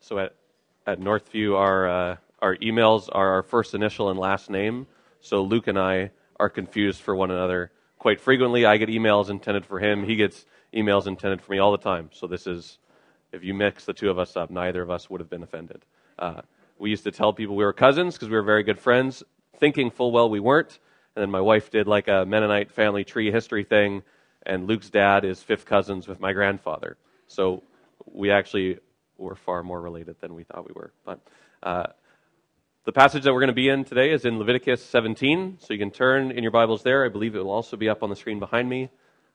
So at Northview, our emails are our first initial and last name. So Luke and I are confused for one another quite frequently. I get emails intended for him. He gets emails intended for me all the time. So this is, if you mix the two of us up, neither of us would have been offended. We used to tell people we were cousins because we were very good friends, thinking full well we weren't. And then my wife did like a Mennonite family tree history thing, and Luke's dad is fifth cousins with my grandfather. So we actually were far more related than we thought we were. But the passage that we're going to be in today is in Leviticus 17. So you can turn in your Bibles there. I believe it will also be up on the screen behind me.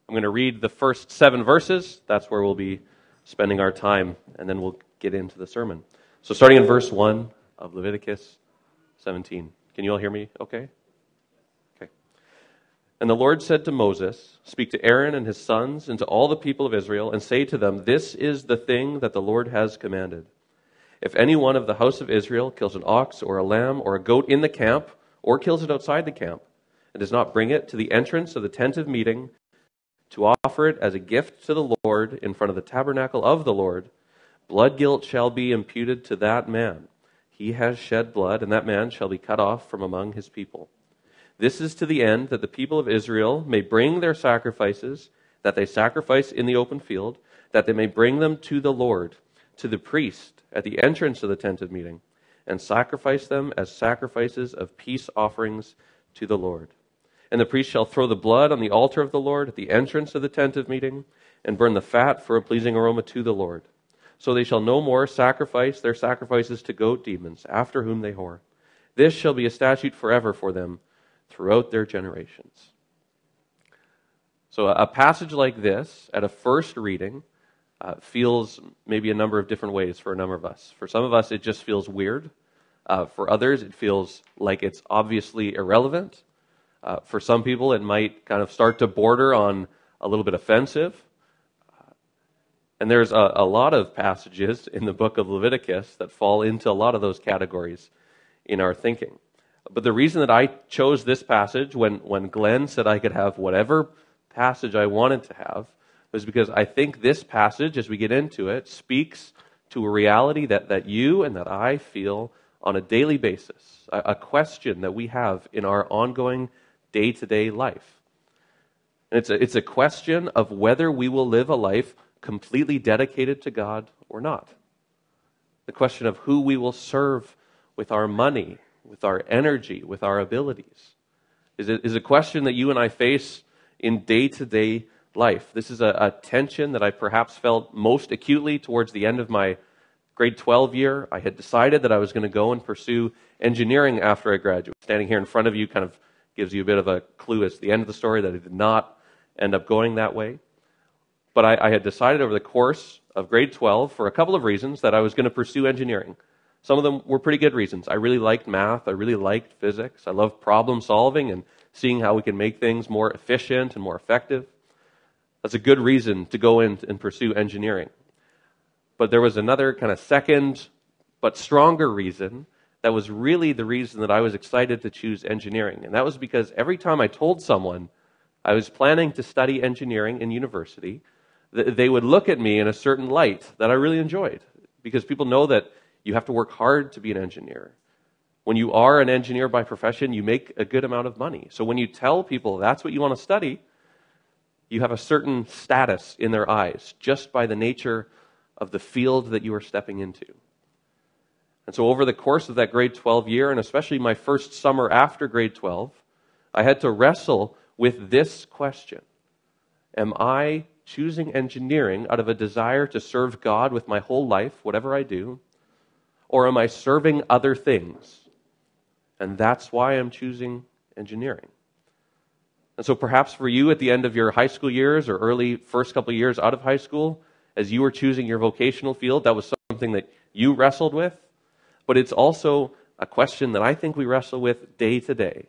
I'm going to read the first 7 verses. That's where we'll be spending our time, and then we'll get into the sermon. So starting in verse 1 of Leviticus 17. Can you all hear me okay? Okay. And the Lord said to Moses, "Speak to Aaron and his sons and to all the people of Israel, and say to them, this is the thing that the Lord has commanded. If any one of the house of Israel kills an ox or a lamb or a goat in the camp, or kills it outside the camp, and does not bring it to the entrance of the tent of meeting, to offer it as a gift to the Lord in front of the tabernacle of the Lord, blood guilt shall be imputed to that man. He has shed blood, and that man shall be cut off from among his people. This is to the end that the people of Israel may bring their sacrifices, that they sacrifice in the open field, that they may bring them to the Lord, to the priest, at the entrance of the tent of meeting, and sacrifice them as sacrifices of peace offerings to the Lord. And the priest shall throw the blood on the altar of the Lord at the entrance of the tent of meeting, and burn the fat for a pleasing aroma to the Lord. So they shall no more sacrifice their sacrifices to goat demons, after whom they whore. This shall be a statute forever for them throughout their generations." So a passage like this, at a first reading, feels maybe a number of different ways for a number of us. For some of us, it just feels weird. For others, it feels like it's obviously irrelevant. For some people, it might kind of start to border on a little bit offensive. And there's a lot of passages in the book of Leviticus that fall into a lot of those categories in our thinking. But the reason that I chose this passage when Glenn said I could have whatever passage I wanted to have was because I think this passage, as we get into it, speaks to a reality that you and that I feel on a daily basis, a question that we have in our ongoing day-to-day life. And it's a question of whether we will live a life completely dedicated to God or not. The question of who we will serve with our money, with our energy, with our abilities, is a question that you and I face in day-to-day life. This is a tension that I perhaps felt most acutely towards the end of my grade 12 year. I had decided that I was going to go and pursue engineering after I graduated. Standing here in front of you kind of gives you a bit of a clue as to the end of the story that it did not end up going that way. But I had decided over the course of grade 12 for a couple of reasons that I was going to pursue engineering. Some of them were pretty good reasons. I really liked math. I really liked physics. I loved problem solving and seeing how we can make things more efficient and more effective. That's a good reason to go in and pursue engineering. But there was another kind of second but stronger reason that was really the reason that I was excited to choose engineering. And that was because every time I told someone I was planning to study engineering in university, they would look at me in a certain light that I really enjoyed, because people know that you have to work hard to be an engineer. When you are an engineer by profession, you make a good amount of money. So when you tell people that's what you want to study, you have a certain status in their eyes just by the nature of the field that you are stepping into. And so over the course of that grade 12 year, and especially my first summer after grade 12, I had to wrestle with this question. Am I choosing engineering out of a desire to serve God with my whole life, whatever I do, or am I serving other things? And that's why I'm choosing engineering. And so perhaps for you at the end of your high school years or early first couple of years out of high school, as you were choosing your vocational field, that was something that you wrestled with. But it's also a question that I think we wrestle with day to day.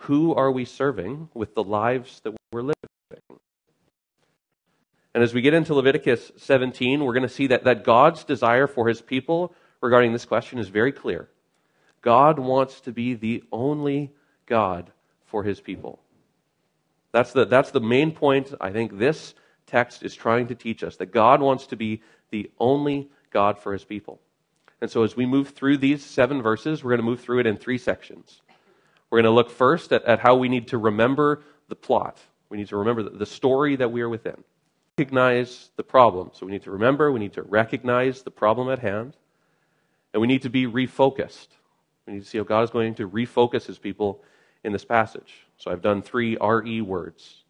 Who are we serving with the lives that we're living? And as we get into Leviticus 17, we're going to see that God's desire for his people regarding this question is very clear. God wants to be the only God for his people. That's the main point I think this text is trying to teach us, that God wants to be the only God for his people. And so as we move through these 7 verses, we're going to move through it in 3 sections. We're going to look first at how we need to remember the plot. We need to remember the story that we are within. Recognize the problem. So we need to remember, we need to recognize the problem at hand, and we need to be refocused. We need to see how God is going to refocus his people in this passage. So I've done 3 RE words.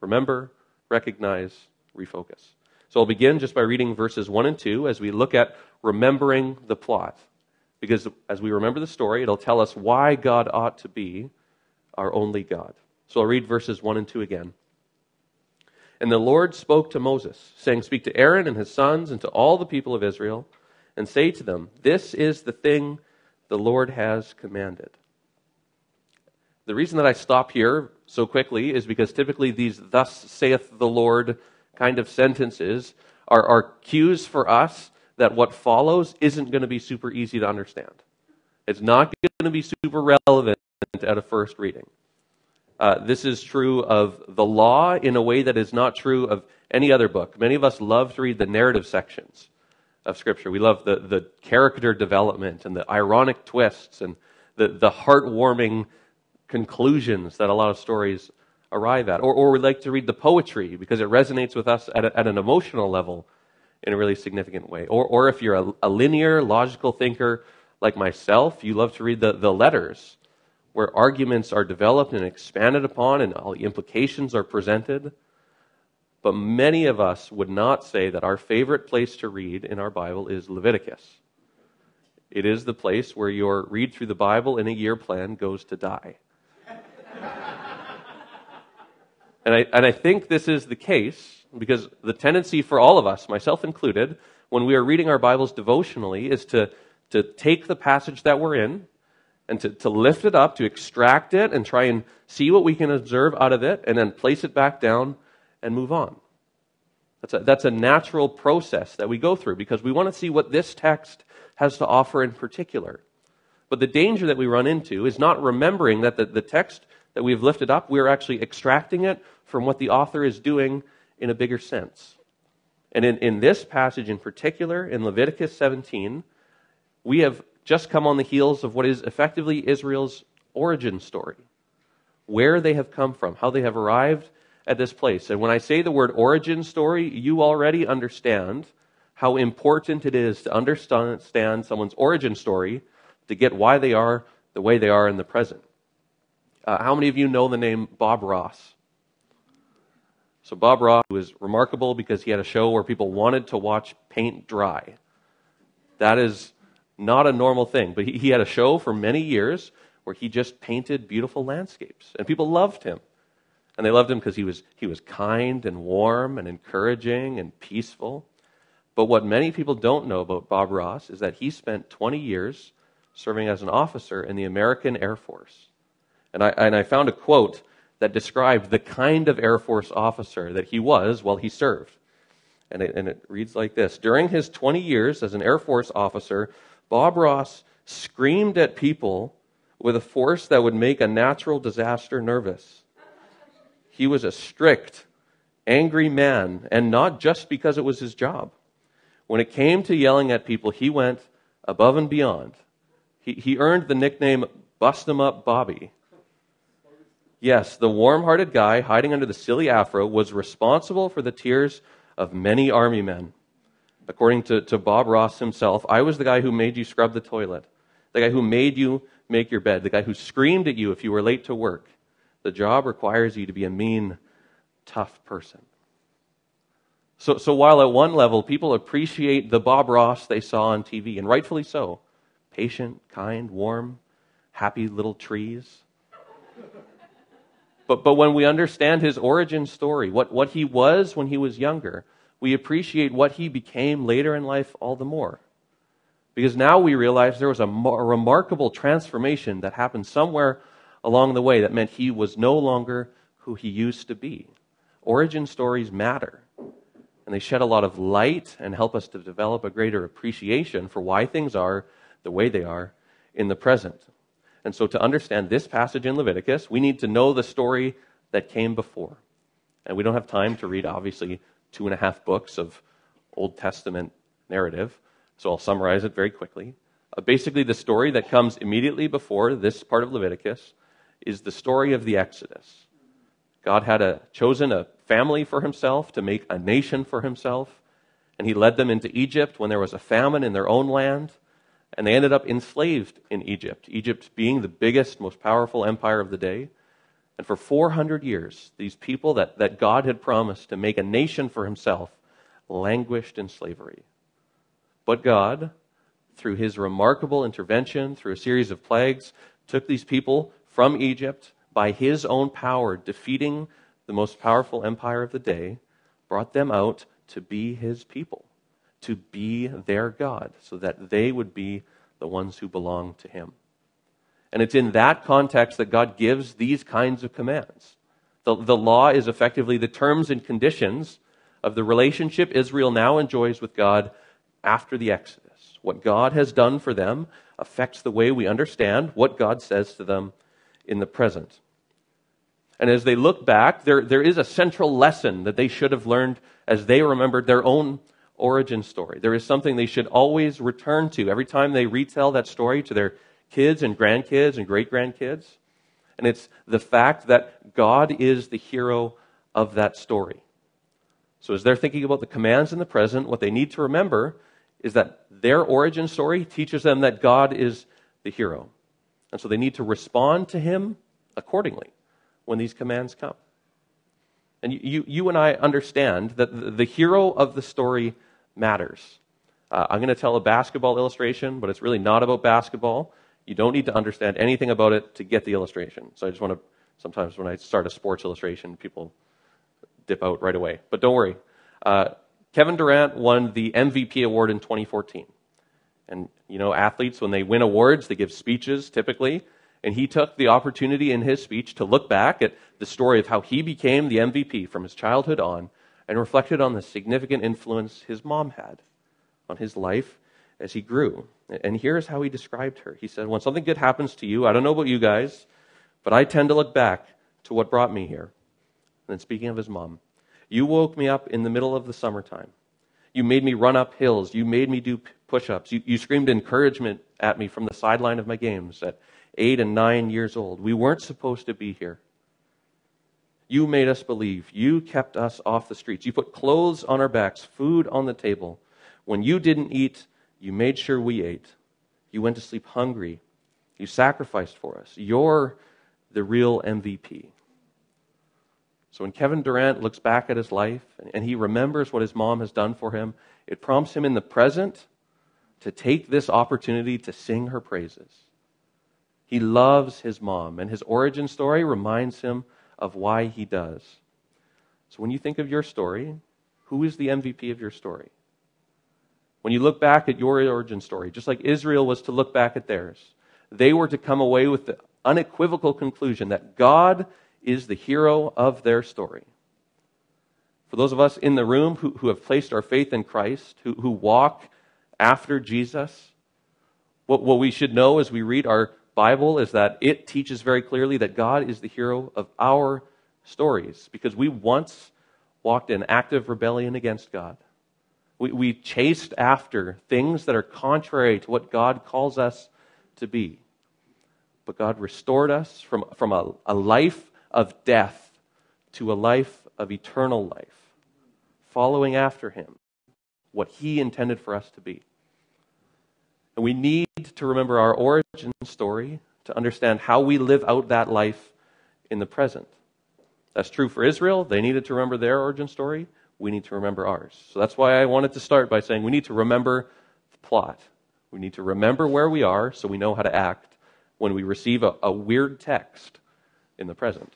Remember, recognize, refocus. So I'll begin just by reading verses 1 and 2 as we look at remembering the plot. Because as we remember the story, it'll tell us why God ought to be our only God. So I'll read verses 1 and 2 again. And the Lord spoke to Moses, saying, "Speak to Aaron and his sons and to all the people of Israel, and say to them, this is the thing the Lord has commanded." The reason that I stop here so quickly is because typically these "thus saith the Lord" kind of sentences are cues for us that what follows isn't going to be super easy to understand. It's not going to be super relevant at a first reading. This is true of the law in a way that is not true of any other book. Many of us love to read the narrative sections of Scripture. We love the character development and the ironic twists and the heartwarming conclusions that a lot of stories arrive at. Or we like to read the poetry because it resonates with us at an emotional level in a really significant way. Or if you're a linear, logical thinker like myself, you love to read the letters where arguments are developed and expanded upon and all the implications are presented. But many of us would not say that our favorite place to read in our Bible is Leviticus. It is the place where your read through the Bible in a year plan goes to die. And I think this is the case because the tendency for all of us, myself included, when we are reading our Bibles devotionally is to take the passage that we're in and to lift it up, to extract it and try and see what we can observe out of it and then place it back down and move on. That's a natural process that we go through because we want to see what this text has to offer in particular. But the danger that we run into is not remembering that the text that we've lifted up, we're actually extracting it from what the author is doing in a bigger sense. And in this passage in particular, in Leviticus 17, we have just come on the heels of what is effectively Israel's origin story, where they have come from, how they have arrived at this place. And when I say the word origin story, you already understand how important it is to understand someone's origin story to get why they are the way they are in the present. How many of you know the name Bob Ross? So Bob Ross was remarkable because he had a show where people wanted to watch paint dry. That is not a normal thing, but he had a show for many years where he just painted beautiful landscapes, and people loved him. And they loved him because he was kind and warm and encouraging and peaceful. But what many people don't know about Bob Ross is that he spent 20 years serving as an officer in the American Air Force. And I found a quote that described the kind of Air Force officer that he was while he served. And it reads like this. During his 20 years as an Air Force officer, Bob Ross screamed at people with a force that would make a natural disaster nervous. He was a strict, angry man, and not just because it was his job. When it came to yelling at people, he went above and beyond. He earned the nickname "Bust 'em Up Bobby." Yes, the warm-hearted guy hiding under the silly afro was responsible for the tears of many army men. According to Bob Ross himself, "I was the guy who made you scrub the toilet, the guy who made you make your bed, the guy who screamed at you if you were late to work. The job requires you to be a mean, tough person." So while at one level people appreciate the Bob Ross they saw on TV, and rightfully so, patient, kind, warm, happy little trees. But when we understand his origin story, what he was when he was younger, we appreciate what he became later in life all the more. Because now we realize there was a remarkable transformation that happened somewhere along the way that meant he was no longer who he used to be. Origin stories matter, and they shed a lot of light and help us to develop a greater appreciation for why things are the way they are in the present. And so to understand this passage in Leviticus, we need to know the story that came before. And we don't have time to read, obviously, 2.5 books of Old Testament narrative, So I'll summarize it very quickly. Basically, the story that comes immediately before this part of Leviticus is the story of the Exodus. God had chosen a family for himself to make a nation for himself, and he led them into Egypt when there was a famine in their own land, and they ended up enslaved in Egypt, Egypt being the biggest, most powerful empire of the day. And for 400 years, these people that God had promised to make a nation for himself languished in slavery. But God, through his remarkable intervention, through a series of plagues, took these people from Egypt by his own power, defeating the most powerful empire of the day, brought them out to be his people, to be their God, so that they would be the ones who belong to him. And it's in that context that God gives these kinds of commands. The law is effectively the terms and conditions of the relationship Israel now enjoys with God after the Exodus. What God has done for them affects the way we understand what God says to them in the present. And as they look back, there is a central lesson that they should have learned as they remembered their own origin story. There is something they should always return to every time they retell that story to their kids and grandkids and great-grandkids. And it's the fact that God is the hero of that story. So as they're thinking about the commands in the present, what they need to remember is that their origin story teaches them that God is the hero. And so they need to respond to him accordingly when these commands come. And you and I understand that the hero of the story matters. I'm going to tell a basketball illustration, but it's really not about basketball. You don't need to understand anything about it to get the illustration. So I just want to, sometimes when I start a sports illustration, people dip out right away. But don't worry. Kevin Durant won the MVP award in 2014. And, you know, athletes, when they win awards, they give speeches typically. And he took the opportunity in his speech to look back at the story of how he became the MVP from his childhood on and reflected on the significant influence his mom had on his life as he grew. And here's how he described her. He said, when something good happens to you, I don't know about you guys, but I tend to look back to what brought me here. And then speaking of his mom, you woke me up in the middle of the summertime. You made me run up hills. You made me do push-ups. You screamed encouragement at me from the sideline of my games at 8 and 9 years old. We weren't supposed to be here. You made us believe. You kept us off the streets. You put clothes on our backs, food on the table. When you didn't eat, you made sure we ate. You went to sleep hungry. You sacrificed for us. You're the real MVP. So when Kevin Durant looks back at his life and he remembers what his mom has done for him, it prompts him in the present to take this opportunity to sing her praises. He loves his mom, and his origin story reminds him of why he does. So when you think of your story, who is the MVP of your story? When you look back at your origin story, just like Israel was to look back at theirs, they were to come away with the unequivocal conclusion that God is the hero of their story. For those of us in the room who have placed our faith in Christ, who walk after Jesus, what we should know as we read our Bible is that it teaches very clearly that God is the hero of our stories, because we once walked in active rebellion against God. We chased after things that are contrary to what God calls us to be. But God restored us from a life of death to a life of eternal life, following after him, what he intended for us to be. And we need to remember our origin story to understand how we live out that life in the present. That's true for Israel. They needed to remember their origin story. We need to remember ours. So that's why I wanted to start by saying we need to remember the plot. We need to remember where we are so we know how to act when we receive a weird text in the present.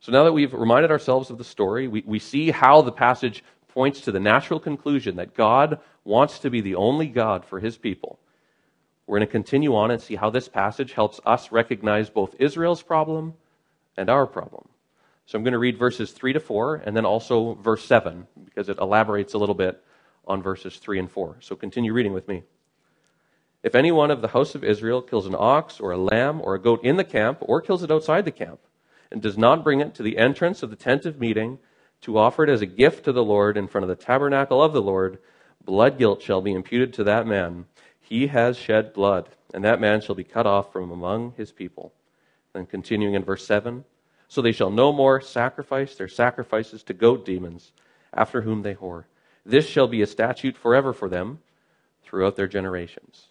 So now that we've reminded ourselves of the story, we see how the passage points to the natural conclusion that God wants to be the only God for his people. We're going to continue on and see how this passage helps us recognize both Israel's problem and our problem. So I'm going to read verses 3 to 4 and then also verse 7 because it elaborates a little bit on verses 3 and 4. So continue reading with me. If anyone of the house of Israel kills an ox or a lamb or a goat in the camp or kills it outside the camp and does not bring it to the entrance of the tent of meeting to offer it as a gift to the Lord in front of the tabernacle of the Lord, blood guilt shall be imputed to that man. He has shed blood, and that man shall be cut off from among his people. Then continuing in verse 7, so they shall no more sacrifice their sacrifices to goat demons, after whom they whore. This shall be a statute forever for them throughout their generations.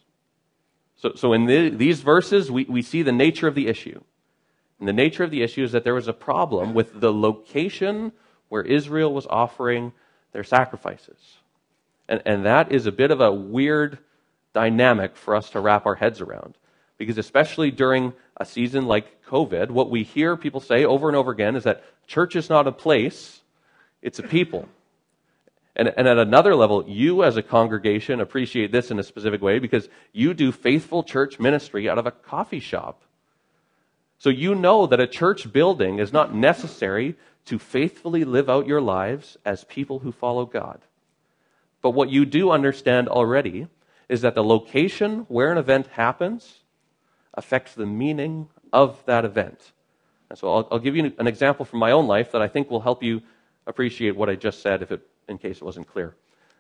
So in these verses, we see the nature of the issue. And the nature of the issue is that there was a problem with the location where Israel was offering their sacrifices. And that is a bit of a weird dynamic for us to wrap our heads around. Because especially during a season like COVID, what we hear people say over and over again is that church is not a place, it's a people. And at another level, you as a congregation appreciate this in a specific way because you do faithful church ministry out of a coffee shop. So you know that a church building is not necessary to faithfully live out your lives as people who follow God. But what you do understand already is that the location where an event happens affects the meaning of that event. And so I'll give you an example from my own life that I think will help you appreciate what I just said in case it wasn't clear.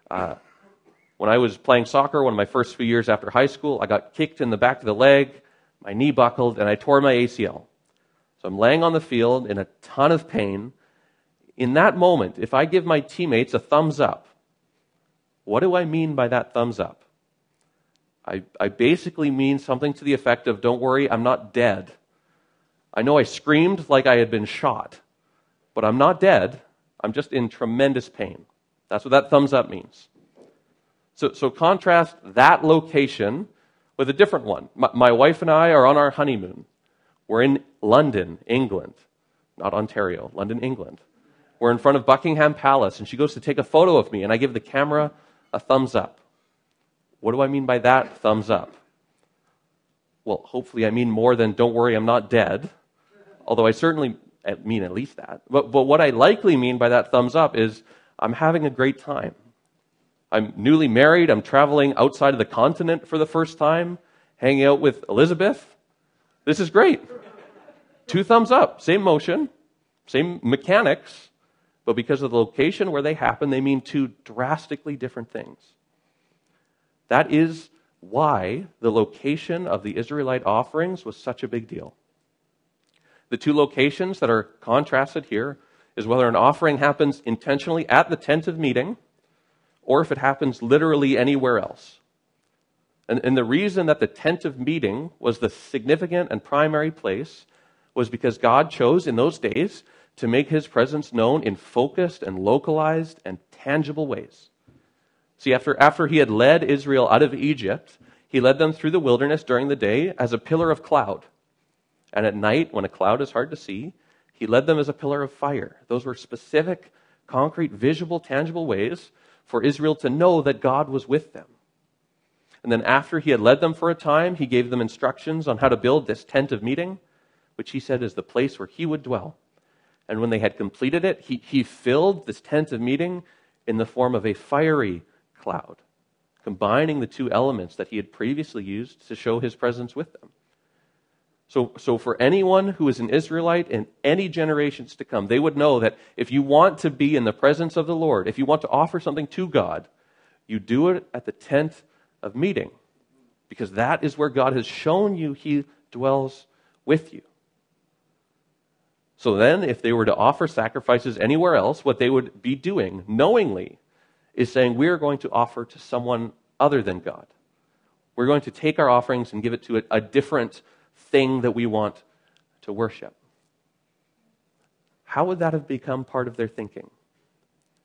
When I was playing soccer, one of my first few years after high school, I got kicked in the back of the leg, my knee buckled, and I tore my ACL. So I'm laying on the field in a ton of pain. In that moment, if I give my teammates a thumbs up, what do I mean by that thumbs up? I basically mean something to the effect of, don't worry, I'm not dead. I know I screamed like I had been shot, but I'm not dead. I'm just in tremendous pain. That's what that thumbs up means. So contrast that location with a different one. My wife and I are on our honeymoon. We're in London, England. Not Ontario, London, England. We're in front of Buckingham Palace, and she goes to take a photo of me, and I give the camera a thumbs up. What do I mean by that thumbs up? Well, hopefully I mean more than, don't worry, I'm not dead. Although I certainly mean at least that. But what I likely mean by that thumbs up is, I'm having a great time. I'm newly married. I'm traveling outside of the continent for the first time, hanging out with Elizabeth. This is great. Two thumbs up, same motion, same mechanics, but because of the location where they happen, they mean two drastically different things. That is why the location of the Israelite offerings was such a big deal. The two locations that are contrasted here is whether an offering happens intentionally at the tent of meeting or if it happens literally anywhere else. And the reason that the tent of meeting was the significant and primary place was because God chose in those days to make his presence known in focused and localized and tangible ways. See, after he had led Israel out of Egypt, he led them through the wilderness during the day as a pillar of cloud. And at night, when a cloud is hard to see, he led them as a pillar of fire. Those were specific, concrete, visible, tangible ways for Israel to know that God was with them. And then after he had led them for a time, he gave them instructions on how to build this tent of meeting, which he said is the place where he would dwell. And when they had completed it, he filled this tent of meeting in the form of a fiery cloud, combining the two elements that he had previously used to show his presence with them. So for anyone who is an Israelite in any generations to come, they would know that if you want to be in the presence of the Lord, if you want to offer something to God, you do it at the tent of meeting, because that is where God has shown you he dwells with you. So then, if they were to offer sacrifices anywhere else, what they would be doing knowingly is saying, we are going to offer to someone other than God. We're going to take our offerings and give it to a different thing that we want to worship. How would that have become part of their thinking?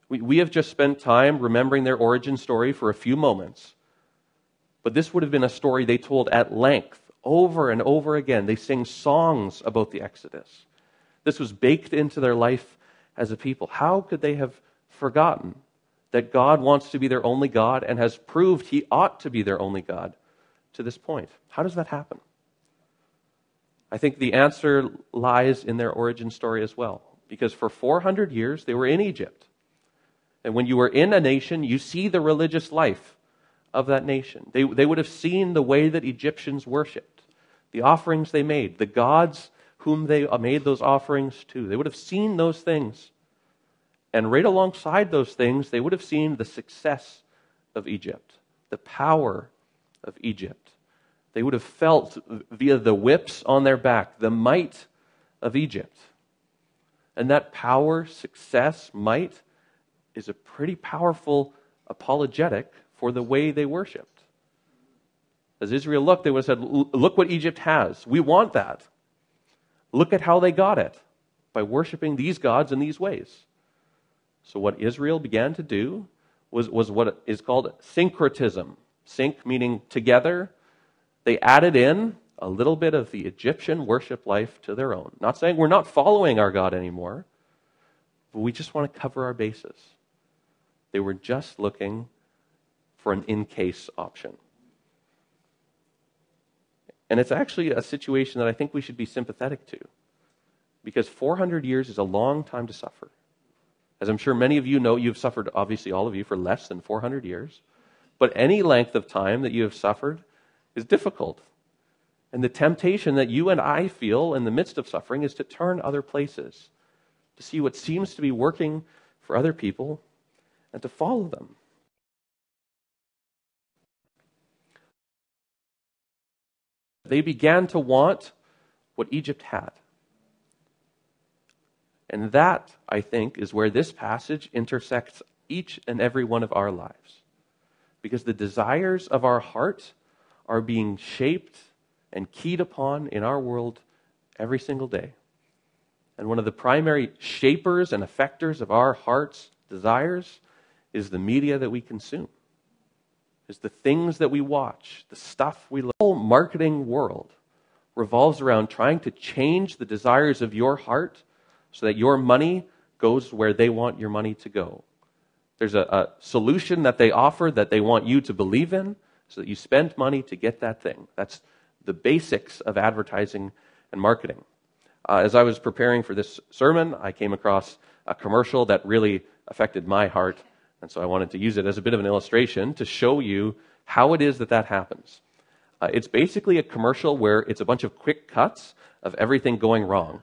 We have just spent time remembering their origin story for a few moments, but this would have been a story they told at length, over and over again. They sing songs about the Exodus. This was baked into their life as a people. How could they have forgotten that God wants to be their only God and has proved he ought to be their only God to this point? How does that happen? I think the answer lies in their origin story as well, because for 400 years they were in Egypt. And when you were in a nation, you see the religious life of that nation. They would have seen the way that Egyptians worshipped, the offerings they made, the gods whom they made those offerings to. They would have seen those things. And right alongside those things, they would have seen the success of Egypt, the power of Egypt. They would have felt via the whips on their back the might of Egypt. And that power, success, might is a pretty powerful apologetic for the way they worshiped. As Israel looked, they would have said, look what Egypt has. We want that. Look at how they got it, by worshiping these gods in these ways. So what Israel began to do was what is called syncretism. Sync meaning together. They added in a little bit of the Egyptian worship life to their own. Not saying we're not following our God anymore, but we just want to cover our bases. They were just looking for an in-case option. And it's actually a situation that I think we should be sympathetic to, because 400 years is a long time to suffer. As I'm sure many of you know, you've suffered, obviously all of you, for less than 400 years. But any length of time that you have suffered is difficult. And the temptation that you and I feel in the midst of suffering is to turn other places, to see what seems to be working for other people, and to follow them. They began to want what Egypt had. And that, I think, is where this passage intersects each and every one of our lives. Because the desires of our heart are being shaped and keyed upon in our world every single day. And one of the primary shapers and effectors of our heart's desires is the media that we consume, is the things that we watch, the stuff we love. The whole marketing world revolves around trying to change the desires of your heart so that your money goes where they want your money to go. There's a solution that they offer that they want you to believe in, so that you spend money to get that thing. That's the basics of advertising and marketing. As I was preparing for this sermon, I came across a commercial that really affected my heart, and so I wanted to use it as a bit of an illustration to show you how it is that that happens. It's basically a commercial where it's a bunch of quick cuts of everything going wrong.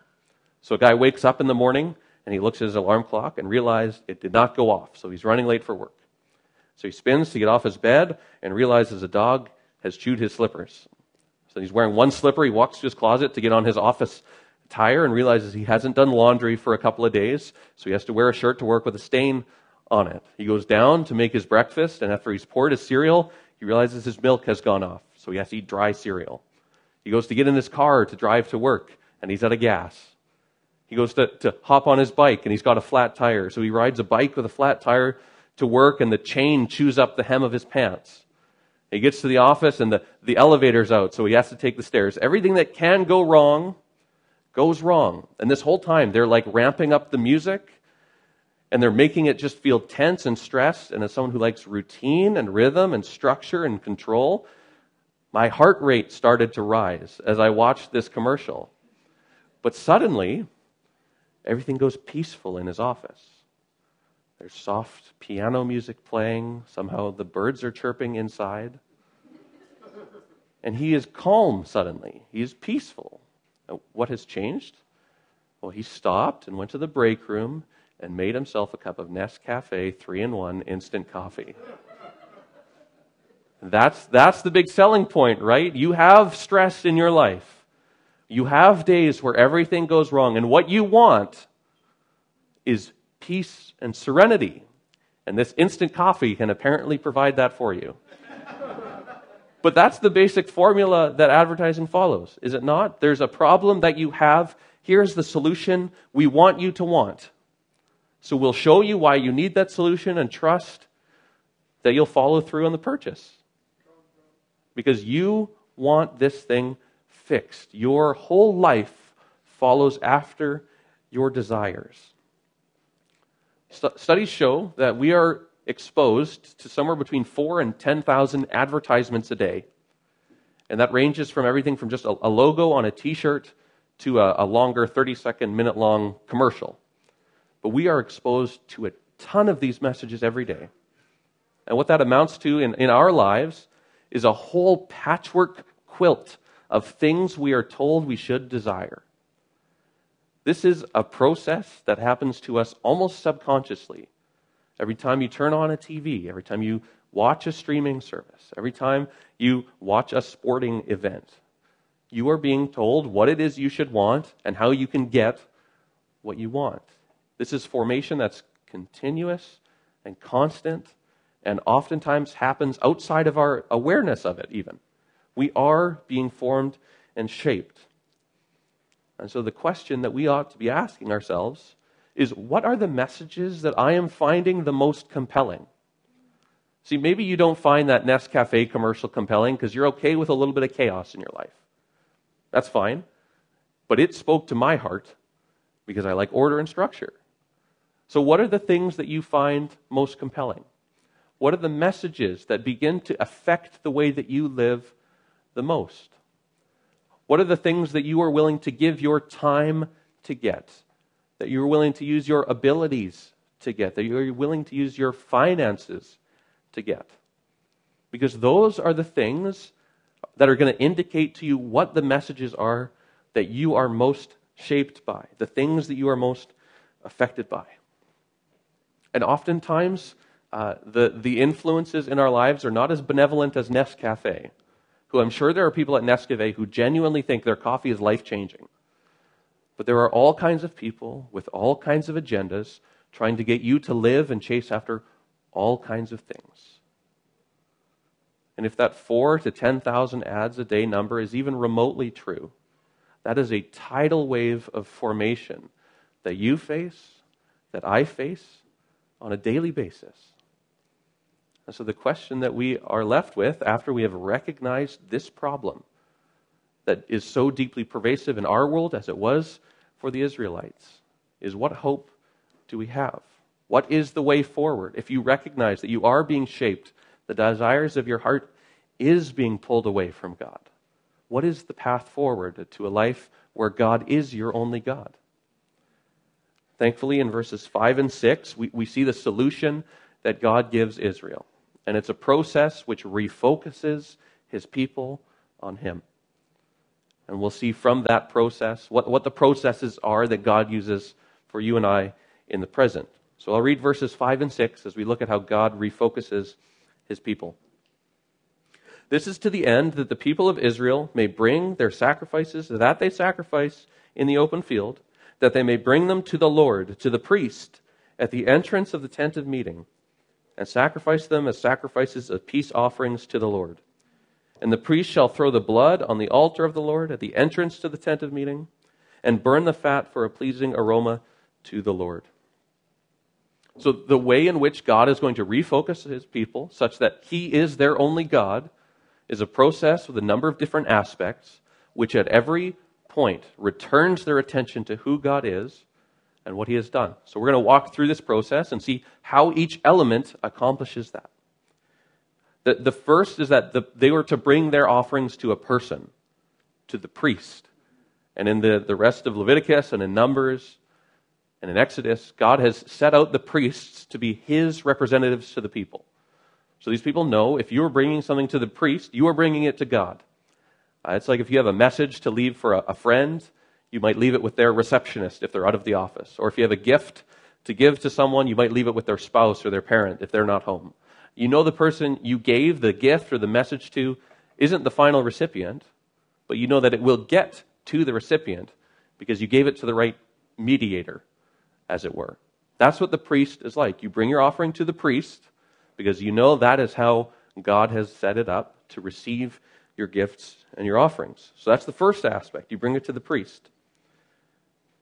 So a guy wakes up in the morning, and he looks at his alarm clock and realized it did not go off, so he's running late for work. So he spins to get off his bed and realizes a dog has chewed his slippers. So he's wearing one slipper, he walks to his closet to get on his office tire and realizes he hasn't done laundry for a couple of days, so he has to wear a shirt to work with a stain on it. He goes down to make his breakfast, and after he's poured his cereal, he realizes his milk has gone off, so he has to eat dry cereal. He goes to get in his car to drive to work, and he's out of gas. He goes to hop on his bike, and he's got a flat tire. So he rides a bike with a flat tire to work, and the chain chews up the hem of his pants. He gets to the office, and the elevator's out, so he has to take the stairs. Everything that can go wrong goes wrong. And this whole time, they're like ramping up the music, and they're making it just feel tense and stressed. And as someone who likes routine and rhythm and structure and control, my heart rate started to rise as I watched this commercial. But suddenly, everything goes peaceful in his office. There's soft piano music playing. Somehow the birds are chirping inside. And he is calm suddenly. He is peaceful. Now, what has changed? Well, he stopped and went to the break room and made himself a cup of Nescafé 3-in-1 instant coffee. That's the big selling point, right? You have stress in your life. You have days where everything goes wrong, and what you want is peace and serenity. And this instant coffee can apparently provide that for you. But that's the basic formula that advertising follows, is it not? There's a problem that you have. Here's the solution we want you to want. So we'll show you why you need that solution and trust that you'll follow through on the purchase. Because you want this thing fixed. Your whole life follows after your desires. Studies show that we are exposed to somewhere between 4,000 and 10,000 advertisements a day. And that ranges from everything from just a logo on a t-shirt to a longer 30-second, minute-long commercial. But we are exposed to a ton of these messages every day. And what that amounts to in our lives is a whole patchwork quilt of things we are told we should desire. This is a process that happens to us almost subconsciously. Every time you turn on a TV, every time you watch a streaming service, every time you watch a sporting event, you are being told what it is you should want and how you can get what you want. This is formation that's continuous and constant and oftentimes happens outside of our awareness of it even. We are being formed and shaped. And so the question that we ought to be asking ourselves is, what are the messages that I am finding the most compelling? See, maybe you don't find that Nescafé commercial compelling because you're okay with a little bit of chaos in your life. That's fine. But it spoke to my heart because I like order and structure. So what are the things that you find most compelling? What are the messages that begin to affect the way that you live the most? What are the things that you are willing to give your time to get? That you're willing to use your abilities to get? That you're willing to use your finances to get? Because those are the things that are going to indicate to you what the messages are that you are most shaped by, the things that you are most affected by. And oftentimes, the influences in our lives are not as benevolent as Nescafe, who I'm sure there are people at Nescafe who genuinely think their coffee is life-changing. But there are all kinds of people with all kinds of agendas trying to get you to live and chase after all kinds of things. And if that 4 to 10,000 ads a day number is even remotely true, that is a tidal wave of formation that you face, that I face, on a daily basis. And so the question that we are left with after we have recognized this problem that is so deeply pervasive in our world as it was for the Israelites is, what hope do we have? What is the way forward? If you recognize that you are being shaped, the desires of your heart is being pulled away from God, what is the path forward to a life where God is your only God? Thankfully, in verses 5 and 6, we see the solution that God gives Israel. And it's a process which refocuses his people on him. And we'll see from that process what the processes are that God uses for you and I in the present. So I'll read verses 5 and 6 as we look at how God refocuses his people. This is to the end that the people of Israel may bring their sacrifices that they sacrifice in the open field, that they may bring them to the Lord, to the priest, at the entrance of the tent of meeting, and sacrifice them as sacrifices of peace offerings to the Lord. And the priest shall throw the blood on the altar of the Lord at the entrance to the tent of meeting, and burn the fat for a pleasing aroma to the Lord. So the way in which God is going to refocus his people, such that he is their only God, is a process with a number of different aspects, which at every point returns their attention to who God is and what he has done. So we're going to walk through this process and see how each element accomplishes that. The first is that they were to bring their offerings to a person, to the priest. And in the rest of Leviticus and in Numbers and in Exodus, God has set out the priests to be his representatives to the people. So these people know if you are bringing something to the priest, you are bringing it to God. It's like if you have a message to leave for a friend, you might leave it with their receptionist if they're out of the office. Or if you have a gift to give to someone, you might leave it with their spouse or their parent if they're not home. You know the person you gave the gift or the message to isn't the final recipient, but you know that it will get to the recipient because you gave it to the right mediator, as it were. That's what the priest is like. You bring your offering to the priest because you know that is how God has set it up to receive your gifts and your offerings. So that's the first aspect. You bring it to the priest.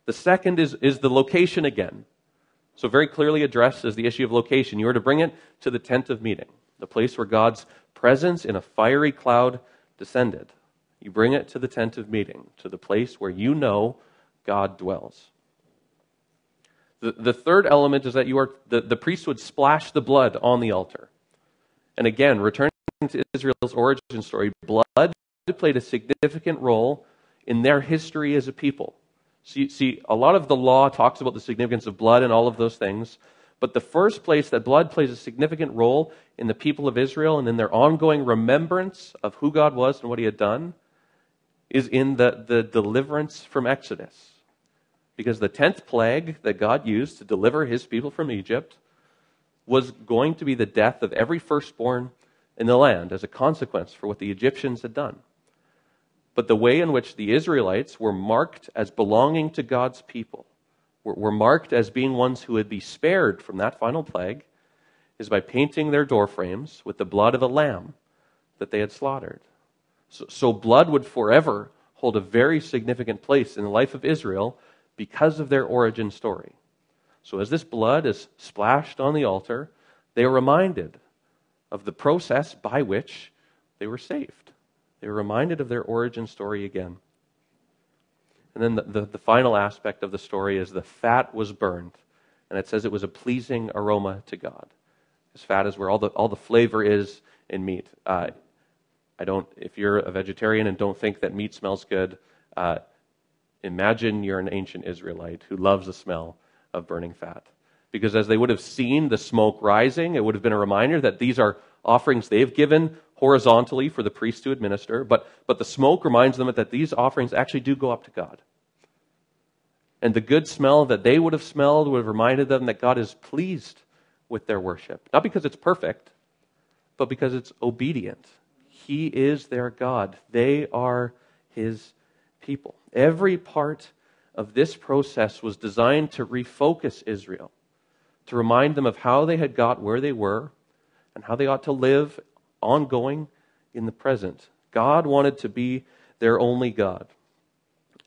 The second is the location again. So very clearly addressed is the issue of location. You are to bring it to the tent of meeting, the place where God's presence in a fiery cloud descended. You bring it to the tent of meeting, to the place where you know God dwells. The third element is that the priest would splash the blood on the altar. And again, return to Israel's origin story, blood played a significant role in their history as a people. So you see, a lot of the law talks about the significance of blood and all of those things, but the first place that blood plays a significant role in the people of Israel and in their ongoing remembrance of who God was and what he had done is in the deliverance from Exodus. Because the 10th plague that God used to deliver his people from Egypt was going to be the death of every firstborn in the land as a consequence for what the Egyptians had done. But the way in which the Israelites were marked as belonging to God's people, were marked as being ones who would be spared from that final plague, is by painting their doorframes with the blood of a lamb that they had slaughtered. So blood would forever hold a very significant place in the life of Israel because of their origin story. So as this blood is splashed on the altar, they are reminded of the process by which they were saved. They were reminded of their origin story again. And then the final aspect of the story is the fat was burned. And it says it was a pleasing aroma to God. Because fat is where all the flavor is in meat. If you're a vegetarian and don't think that meat smells good, imagine you're an ancient Israelite who loves the smell of burning fat. Because as they would have seen the smoke rising, it would have been a reminder that these are offerings they've given horizontally for the priest to administer, but the smoke reminds them that these offerings actually do go up to God. And the good smell that they would have smelled would have reminded them that God is pleased with their worship. Not because it's perfect, but because it's obedient. He is their God. They are His people. Every part of this process was designed to refocus Israel, to remind them of how they had got where they were and how they ought to live ongoing in the present. God wanted to be their only God.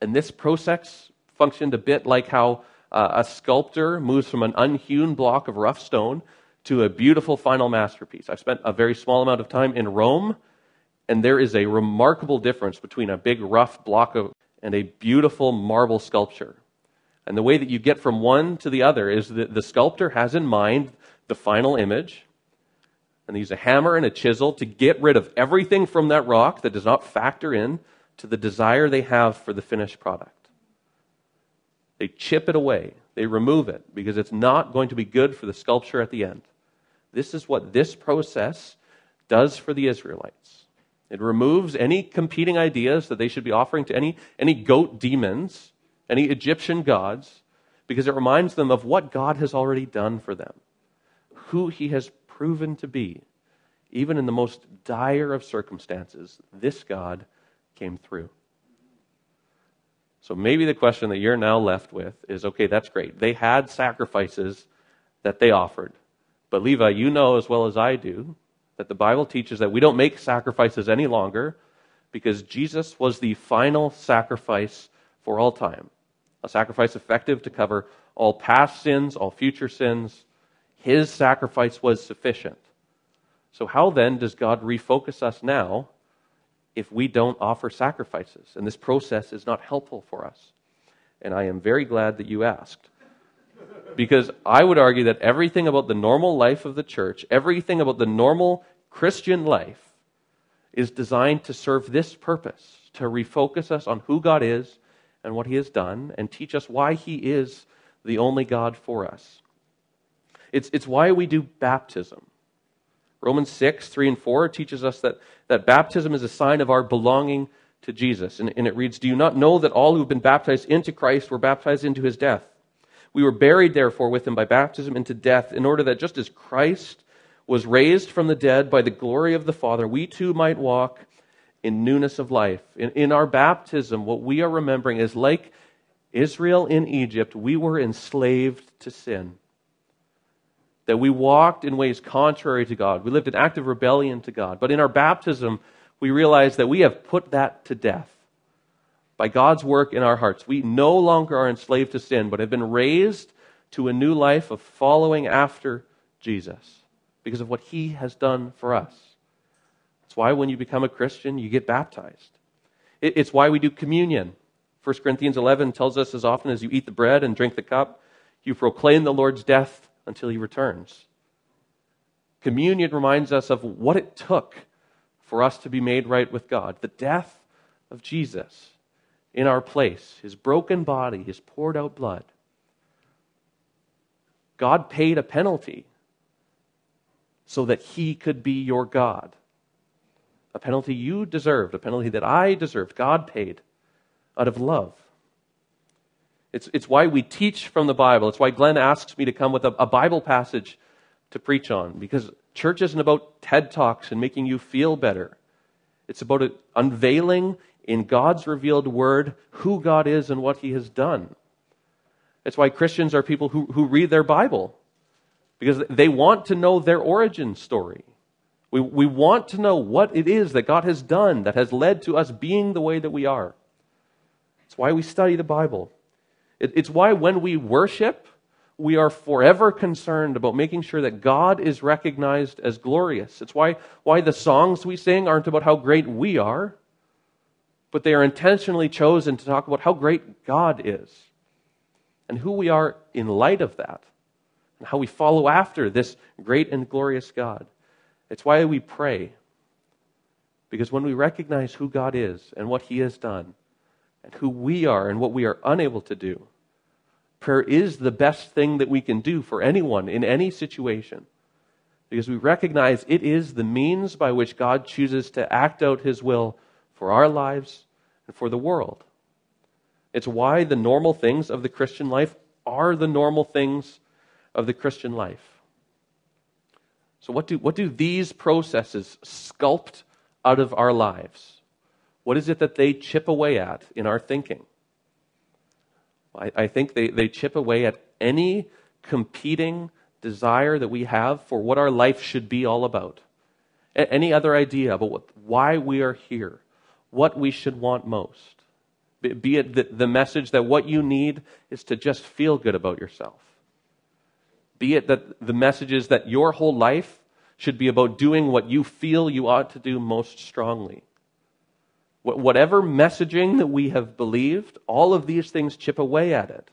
And this process functioned a bit like how a sculptor moves from an unhewn block of rough stone to a beautiful final masterpiece. I've spent a very small amount of time in Rome, and there is a remarkable difference between a big rough block and a beautiful marble sculpture. And the way that you get from one to the other is that the sculptor has in mind the final image, and they use a hammer and a chisel to get rid of everything from that rock that does not factor in to the desire they have for the finished product. They chip it away. They remove it because it's not going to be good for the sculpture at the end. This is what this process does for the Israelites. It removes any competing ideas that they should be offering to any goat demons, any Egyptian gods, because it reminds them of what God has already done for them, who He has proven to be. Even in the most dire of circumstances, this God came through. So maybe the question that you're now left with is, okay, that's great. They had sacrifices that they offered. But Levi, you know as well as I do that the Bible teaches that we don't make sacrifices any longer because Jesus was the final sacrifice for all time. A sacrifice effective to cover all past sins, all future sins. His sacrifice was sufficient. So how then does God refocus us now if we don't offer sacrifices? And this process is not helpful for us. And I am very glad that you asked. Because I would argue that everything about the normal life of the church, everything about the normal Christian life is designed to serve this purpose, to refocus us on who God is and what He has done and teach us why He is the only God for us. It's why we do baptism. Romans 6:3-4 teaches us that baptism is a sign of our belonging to Jesus. And it reads, "Do you not know that all who have been baptized into Christ were baptized into His death? We were buried, therefore, with Him by baptism into death, in order that just as Christ was raised from the dead by the glory of the Father, we too might walk in newness of life." In our baptism, what we are remembering is, like Israel in Egypt, we were enslaved to sin. That we walked in ways contrary to God. We lived in active rebellion to God. But in our baptism, we realize that we have put that to death by God's work in our hearts. We no longer are enslaved to sin, but have been raised to a new life of following after Jesus because of what He has done for us. That's why when you become a Christian, you get baptized. It's why we do communion. 1 Corinthians 11 tells us, "As often as you eat the bread and drink the cup, you proclaim the Lord's death until He returns." Communion reminds us of what it took for us to be made right with God. The death of Jesus in our place, His broken body, His poured out blood. God paid a penalty so that He could be your God. A penalty you deserved, a penalty that I deserved. God paid out of love. It's why we teach from the Bible. It's why Glenn asks me to come with a Bible passage to preach on, because church isn't about TED Talks and making you feel better. It's about unveiling in God's revealed word who God is and what he has done. That's why Christians are people who read their Bible, because they want to know their origin story. We want to know what it is that God has done that has led to us being the way that we are. It's why we study the Bible. It's why when we worship, we are forever concerned about making sure that God is recognized as glorious. It's why the songs we sing aren't about how great we are, but they are intentionally chosen to talk about how great God is and who we are in light of that, and how we follow after this great and glorious God. It's why we pray, because when we recognize who God is and what he has done and who we are and what we are unable to do, prayer is the best thing that we can do for anyone in any situation, because we recognize it is the means by which God chooses to act out his will for our lives and for the world. It's why the normal things of the Christian life are the normal things of the Christian life. So what do these processes sculpt out of our lives? What is it that they chip away at in our thinking? I think they chip away at any competing desire that we have for what our life should be all about. Any other idea about why we are here, what we should want most. Be it the message that what you need is to just feel good about yourself. Be it that the message is that your whole life should be about doing what you feel you ought to do most strongly. Whatever messaging that we have believed, all of these things chip away at it,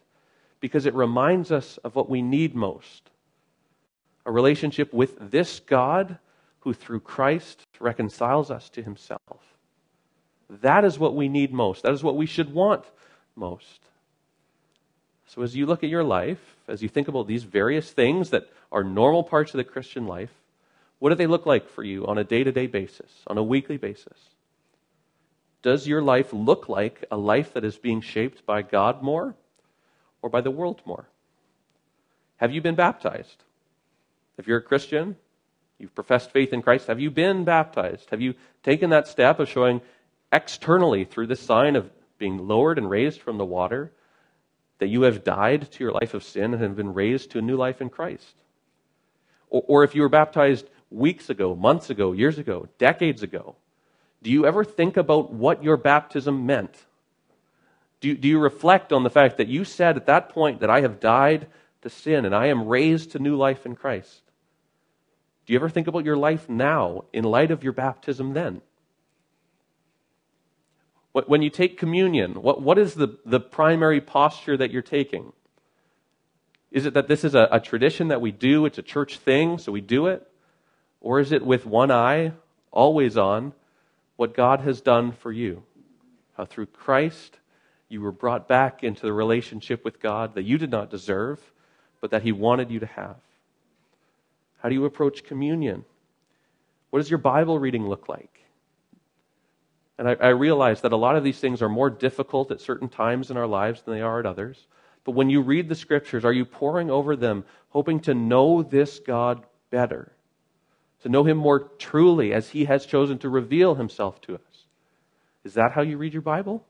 because it reminds us of what we need most. A relationship with this God who through Christ reconciles us to himself. That is what we need most. That is what we should want most. So as you look at your life, as you think about these various things that are normal parts of the Christian life, what do they look like for you on a day-to-day basis, on a weekly basis? Does your life look like a life that is being shaped by God more or by the world more? Have you been baptized? If you're a Christian, you've professed faith in Christ, have you been baptized? Have you taken that step of showing externally through the sign of being lowered and raised from the water that you have died to your life of sin and have been raised to a new life in Christ? Or if you were baptized weeks ago, months ago, years ago, decades ago, do you ever think about what your baptism meant? Do you reflect on the fact that you said at that point that I have died to sin and I am raised to new life in Christ? Do you ever think about your life now in light of your baptism then? When you take communion, what is the primary posture that you're taking? Is it that this is a tradition that we do, it's a church thing, so we do it? Or is it with one eye, always on, what God has done for you? How through Christ you were brought back into the relationship with God that you did not deserve, but that he wanted you to have. How do you approach communion? What does your Bible reading look like? And I realize that a lot of these things are more difficult at certain times in our lives than they are at others. But when you read the scriptures, are you poring over them, hoping to know this God better? To know him more truly as he has chosen to reveal himself to us? Is that how you read your Bible?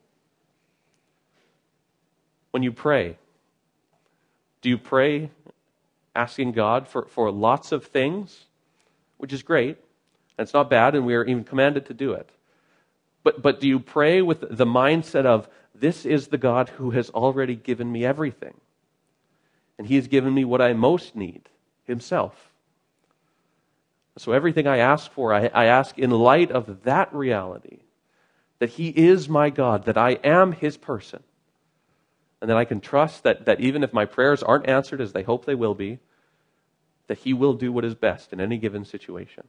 When you pray, do you pray asking God for lots of things? Which is great, and it's not bad, and we are even commanded to do it. But do you pray with the mindset of, this is the God who has already given me everything, and he has given me what I most need, himself. So everything I ask for, I ask in light of that reality, that he is my God, that I am his person, and that I can trust that even if my prayers aren't answered as they hope they will be, that he will do what is best in any given situation.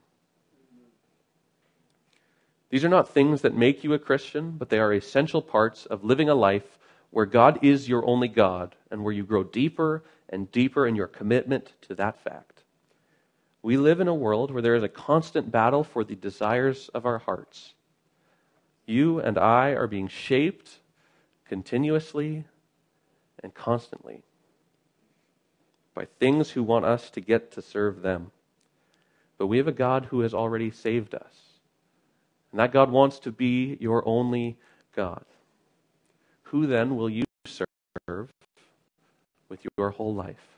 These are not things that make you a Christian, but they are essential parts of living a life where God is your only God and where you grow deeper and deeper in your commitment to that fact. We live in a world where there is a constant battle for the desires of our hearts. You and I are being shaped continuously and constantly by things who want us to get to serve them. But we have a God who has already saved us. And that God wants to be your only God. Who then will you serve with your whole life?